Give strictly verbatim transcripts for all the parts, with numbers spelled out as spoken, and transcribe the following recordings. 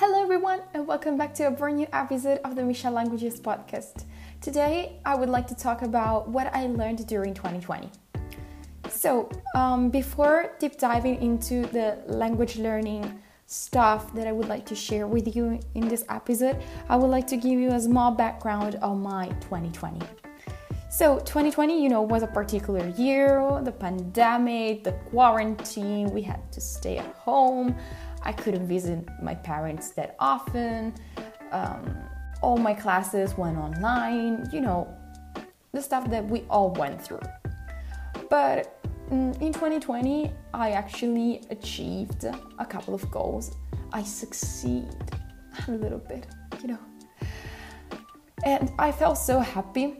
Hello everyone and welcome back to a brand new episode of the Michel Languages podcast. Today I would like to talk about what I learned during twenty twenty. So um, before deep diving into the language learning stuff that I would like to share with you in this episode, I would like to give you a small background on my twenty twenty. So twenty twenty, you know, was a particular year, the pandemic, the quarantine, we had to stay at home. I couldn't visit my parents that often. Um, all my classes went online, you know, the stuff that we all went through. But in twenty twenty, I actually achieved a couple of goals. I succeed a little bit, you know, and I felt so happy.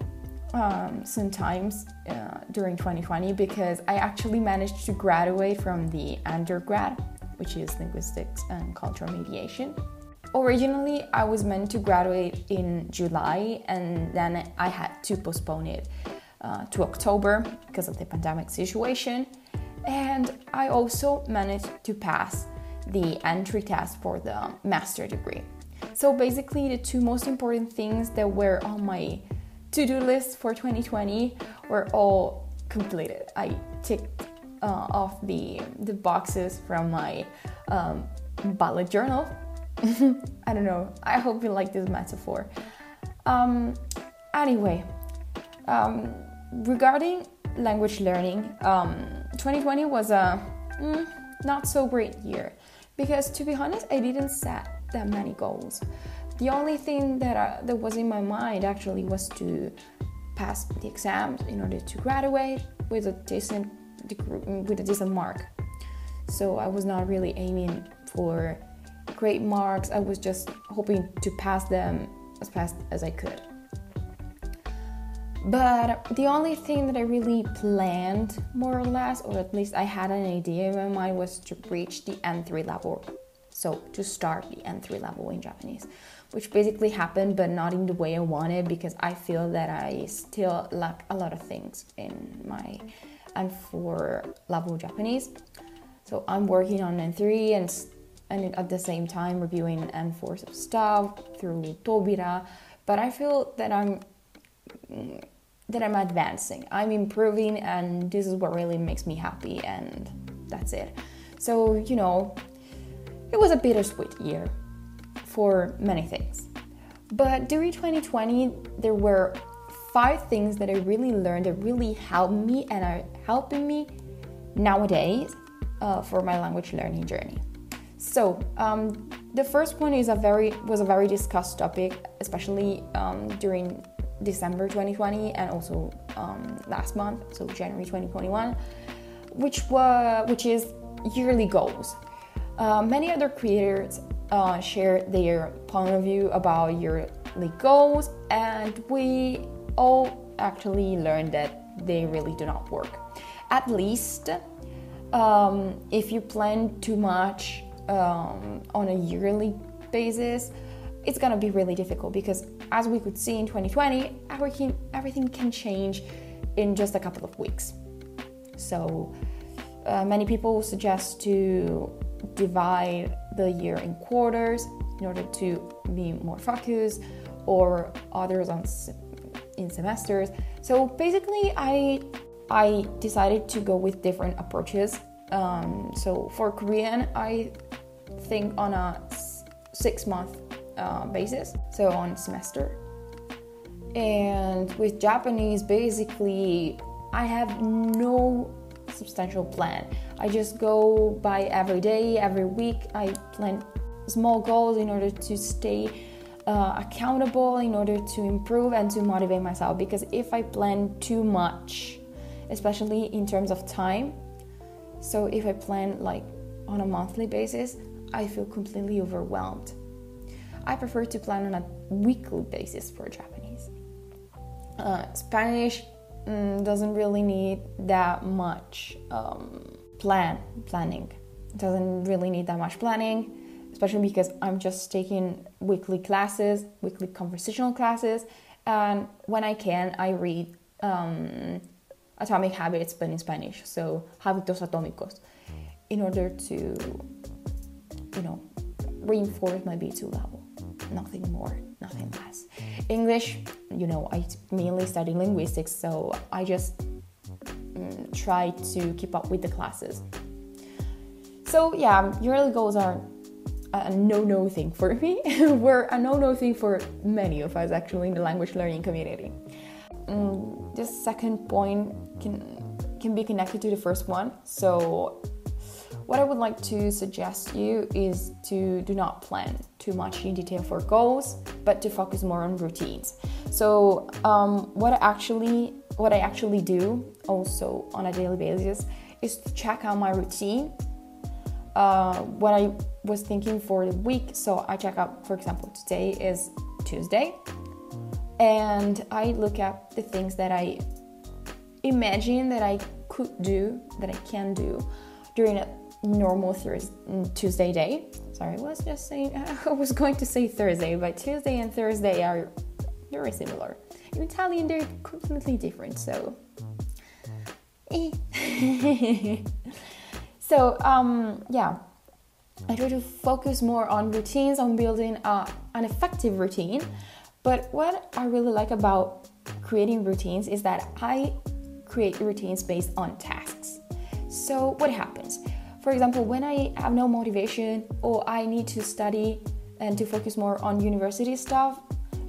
Um, sometimes uh, during twenty twenty, because I actually managed to graduate from the undergrad, which is linguistics and cultural mediation. Originally, I was meant to graduate in July, and then I had to postpone it uh, to October because of the pandemic situation. And I also managed to pass the entry test for the master's degree. So basically, the two most important things that were on my to-do list for twenty twenty were all completed. I ticked uh, off the the boxes from my um, bullet journal. I don't know. I hope you like this metaphor. Um, anyway, um, regarding language learning, um, twenty twenty was a mm, not so great year because, to be honest, I didn't set that many goals. The only thing that I, that was in my mind actually was to pass the exams in order to graduate with a decent degree, with a decent mark. So I was not really aiming for great marks. I was just hoping to pass them as fast as I could. But the only thing that I really planned, more or less, or at least I had an idea in my mind, was to reach the N three level. So to start the N three level in Japanese, which basically happened, but not in the way I wanted, because I feel that I still lack a lot of things in my N four level Japanese. So I'm working on N three and, and at the same time reviewing N four stuff through Tobira. But I feel that I'm that I'm advancing, I'm improving, and this is what really makes me happy, and that's it. So, you know, it was a bittersweet year for many things. But during twenty twenty, there were five things that I really learned that really helped me and are helping me nowadays uh, for my language learning journey. So um, the first one is a very was a very discussed topic, especially um, during December twenty twenty and also um, last month, so January twenty twenty-one, which was which is yearly goals. Uh, many other creators uh, share their point of view about yearly goals, and we all actually learned that they really do not work. At least um, if you plan too much um, on a yearly basis, it's gonna be really difficult because, as we could see in twenty twenty, everything, everything can change in just a couple of weeks. So uh, many people suggest to divide the year in quarters in order to be more focused, or others on in semesters. So basically, I I decided to go with different approaches. Um, so for Korean, I think on a six month uh, basis, so on semester. And with Japanese, basically, I have no substantial plan. I just go by every day, every week. I plan small goals in order to stay uh, accountable, in order to improve and to motivate myself, because if I plan too much, especially in terms of time, so if I plan like on a monthly basis, I feel completely overwhelmed. I prefer to plan on a weekly basis for Japanese. Uh, Spanish doesn't really need that much um, plan planning. It doesn't really need that much planning, especially because I'm just taking weekly classes, weekly conversational classes, and when I can, I read um, Atomic Habits, but in Spanish, so Hábitos Atómicos, in order to, you know, reinforce my B two level, nothing more, nothing less. English, you know, I mainly study linguistics, so I just mm, try to keep up with the classes. So yeah, yearly goals are a no-no thing for me. We're a no-no thing for many of us, actually, in the language learning community. Mm, this second point can can be connected to the first one. So what I would like to suggest you is to do not plan too much in detail for goals, but to focus more on routines. So um, what I actually what I actually do also on a daily basis is to check out my routine. Uh, what I was thinking for the week. So I check out, for example, today is Tuesday, and I look at the things that I imagine that I could do, that I can do during a normal Thursday, Tuesday day. Sorry, I was just saying, I was going to say Thursday, but Tuesday and Thursday are very similar. In Italian, they're completely different, so... So, um, yeah, I try to focus more on routines, on building uh, an effective routine. But what I really like about creating routines is that I create routines based on tasks. So what happens? For example, when I have no motivation or I need to study and to focus more on university stuff,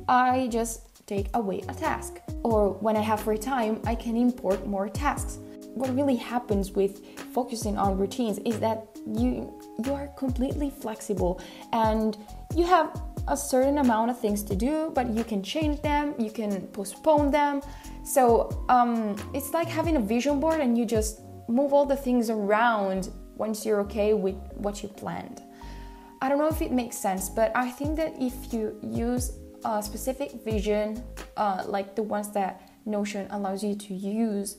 I just take away a task. Or when I have free time, I can import more tasks. What really happens with focusing on routines is that you you are completely flexible, and you have a certain amount of things to do, but you can change them, you can postpone them. So um, it's like having a vision board, and you just move all the things around once you're okay with what you planned. I don't know if it makes sense, but I think that if you use a specific vision, uh, like the ones that Notion allows you to use,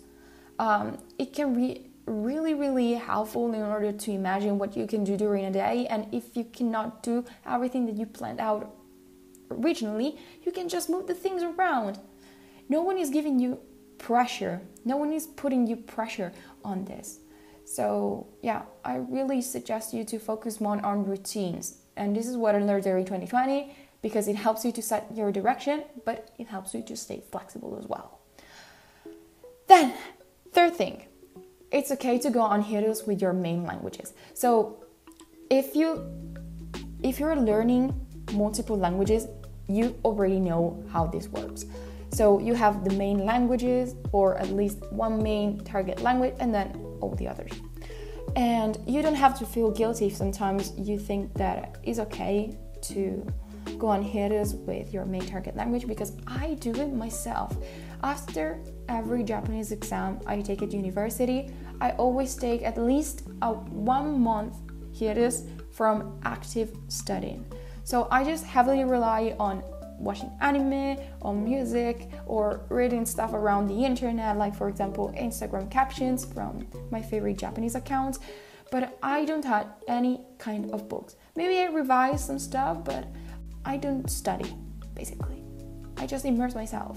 Um, it can be really, really helpful in order to imagine what you can do during a day. And if you cannot do everything that you planned out originally, you can just move the things around. No one is giving you pressure. No one is putting you pressure on this. So yeah, I really suggest you to focus more on routines. And this is what I learned during twenty twenty, because it helps you to set your direction, but it helps you to stay flexible as well. Then... Third thing, it's okay to go on hiatus with your main languages. So if you, if you're learning multiple languages, you already know how this works. So you have the main languages, or at least one main target language, and then all the others. And you don't have to feel guilty if sometimes you think that it's okay to go on hiatus with your main target language, because I do it myself. After every Japanese exam I take at university, I always take at least a one month hiatus from active studying. So I just heavily rely on watching anime, on music, or reading stuff around the internet, like for example Instagram captions from my favorite Japanese accounts. But I don't have any kind of books. Maybe I revise some stuff, but I don't study, basically. I just immerse myself.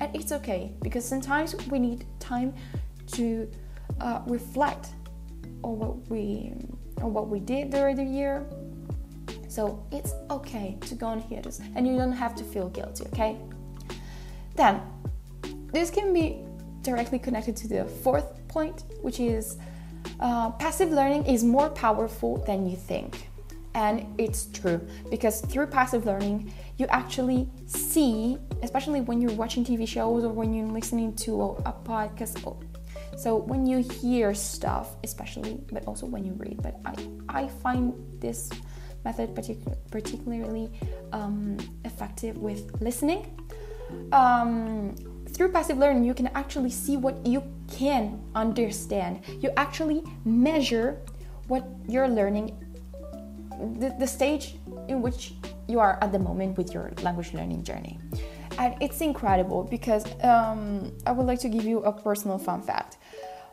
And it's okay, because sometimes we need time to uh, reflect on what we on what we did during the year. So it's okay to go on hiatus, and you don't have to feel guilty, okay? Then, this can be directly connected to the fourth point, which is uh, passive learning is more powerful than you think. And it's true, because through passive learning, you actually see, especially when you're watching T V shows or when you're listening to a podcast. Or, so when you hear stuff, especially, but also when you read. But I, I find this method particu- particularly um, effective with listening. Um, through passive learning, you can actually see what you can understand. You actually measure what you're learning, The, the stage in which you are at the moment with your language learning journey. And it's incredible, because um, I would like to give you a personal fun fact.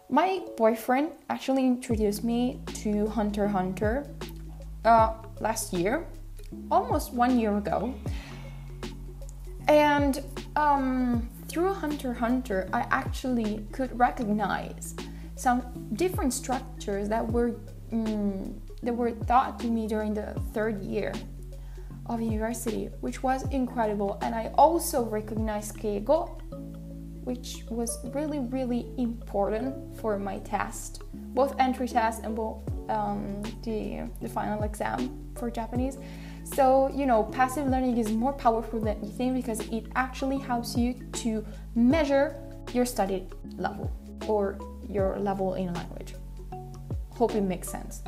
My boyfriend actually introduced me to Hunter Hunter uh, last year, almost one year ago. And um, through Hunter Hunter, I actually could recognize some different structures that were... Um, that were taught to me during the third year of university, which was incredible. And I also recognized Keigo, which was really, really important for my test, both entry test and both um, the, the final exam for Japanese. So, you know, passive learning is more powerful than you think because it actually helps you to measure your study level or your level in language. Hope it makes sense.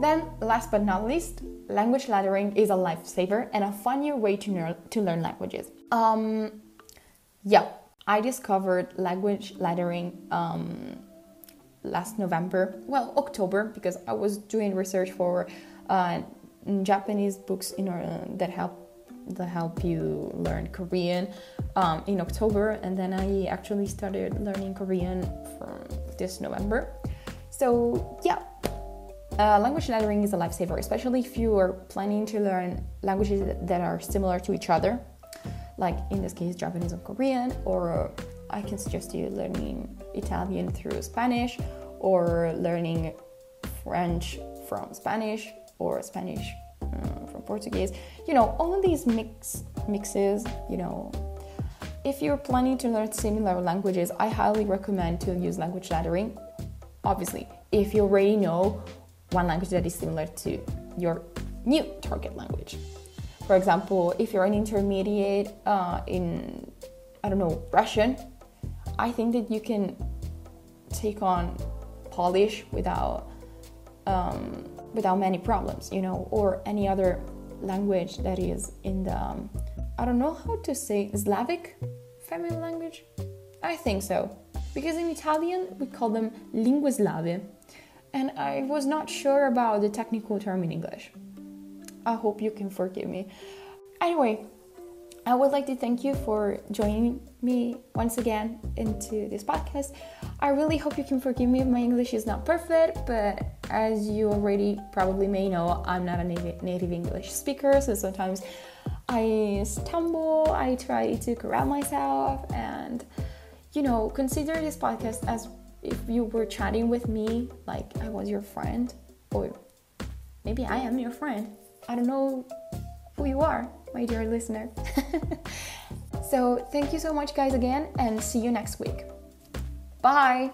Then, last but not least, language lettering is a lifesaver and a funnier way to, ner- to learn languages. Um, yeah, I discovered language lettering um, last November, well, October, because I was doing research for uh, Japanese books in order that help that help you learn Korean um, in October, and then I actually started learning Korean from this November. So yeah, uh, language lettering is a lifesaver, especially if you are planning to learn languages that are similar to each other, like in this case Japanese and Korean, or I can suggest you learning Italian through Spanish, or learning French from Spanish, or Spanish um, from Portuguese. You know, all of these mix mixes, you know, if you're planning to learn similar languages, I highly recommend to use language lettering. Obviously, if you already know one language that is similar to your new target language. For example, if you're an intermediate uh, in, I don't know, Russian, I think that you can take on Polish without um, without many problems, you know, or any other language that is in the, um, I don't know how to say, Slavic family language? I think so. Because in Italian, we call them lingue slave, and I was not sure about the technical term in English. I hope you can forgive me. Anyway, I would like to thank you for joining me once again into this podcast. I really hope you can forgive me if my English is not perfect, but as you already probably may know, I'm not a native English speaker, so sometimes I stumble, I try to correct myself, and you know, consider this podcast as if you were chatting with me, like I was your friend, or maybe I am your friend. I don't know who you are, my dear listener. So thank you so much, guys, again, and see you next week. Bye!